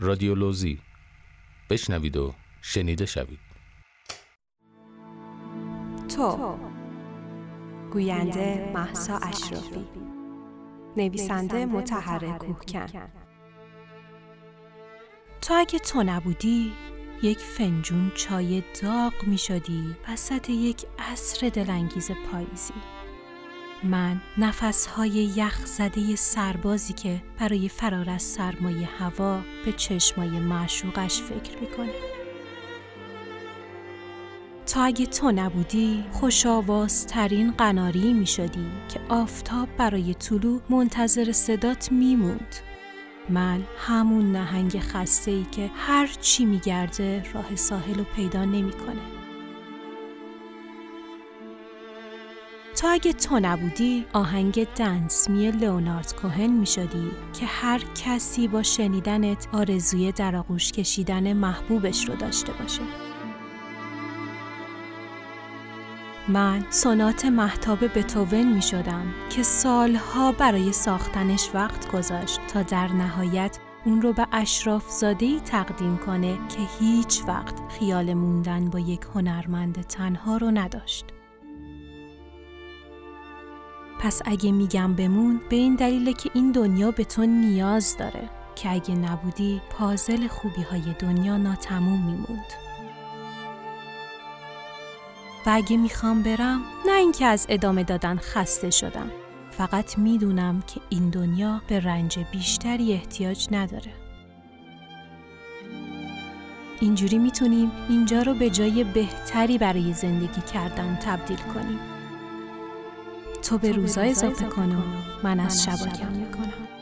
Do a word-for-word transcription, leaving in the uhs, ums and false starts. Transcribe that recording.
رادیولوزی، بشنوید و شنیده شوید. تو، گوینده مهسا اشرافی، نویسنده مطهره کوهکن. تا اگه تو نبودی، یک فنجون چای داغ می شدی وسط یک عصر دلانگیز پاییزی. من نفس‌های یخ زده سربازی که برای فرار از سرمای هوا به چشمای معشوقش فکر می‌کنه. تا اگه تو نبودی، خوش‌آوازترین قناری می‌شدی که آفتاب برای طلوع منتظر صدات می‌موند. من همون نهنگ خسته‌ای که هر چی می‌گرده راه ساحل رو پیدا نمی‌کنه. تا اگه تو نبودی، آهنگ دنس می لئونارد کوهن می شدی که هر کسی با شنیدنت آرزوی در آغوش کشیدن محبوبش رو داشته باشه. من سونات مهتاب بتوون می شدم که سالها برای ساختنش وقت گذاشت تا در نهایت اون رو به اشراف زاده‌ای تقدیم کنه که هیچ وقت خیال موندن با یک هنرمند تنها رو نداشت. پس اگه میگم بمون، به این دلیله که این دنیا به تو نیاز داره که اگه نبودی، پازل خوبی های دنیا ناتموم میموند. و اگه میخوام برم، نه اینکه از ادامه دادن خسته شدم، فقط میدونم که این دنیا به رنج بیشتری احتیاج نداره. اینجوری میتونیم اینجا رو به جای بهتری برای زندگی کردن تبدیل کنیم. تو به روزای اضافه کن و من از شبا کم میکنم.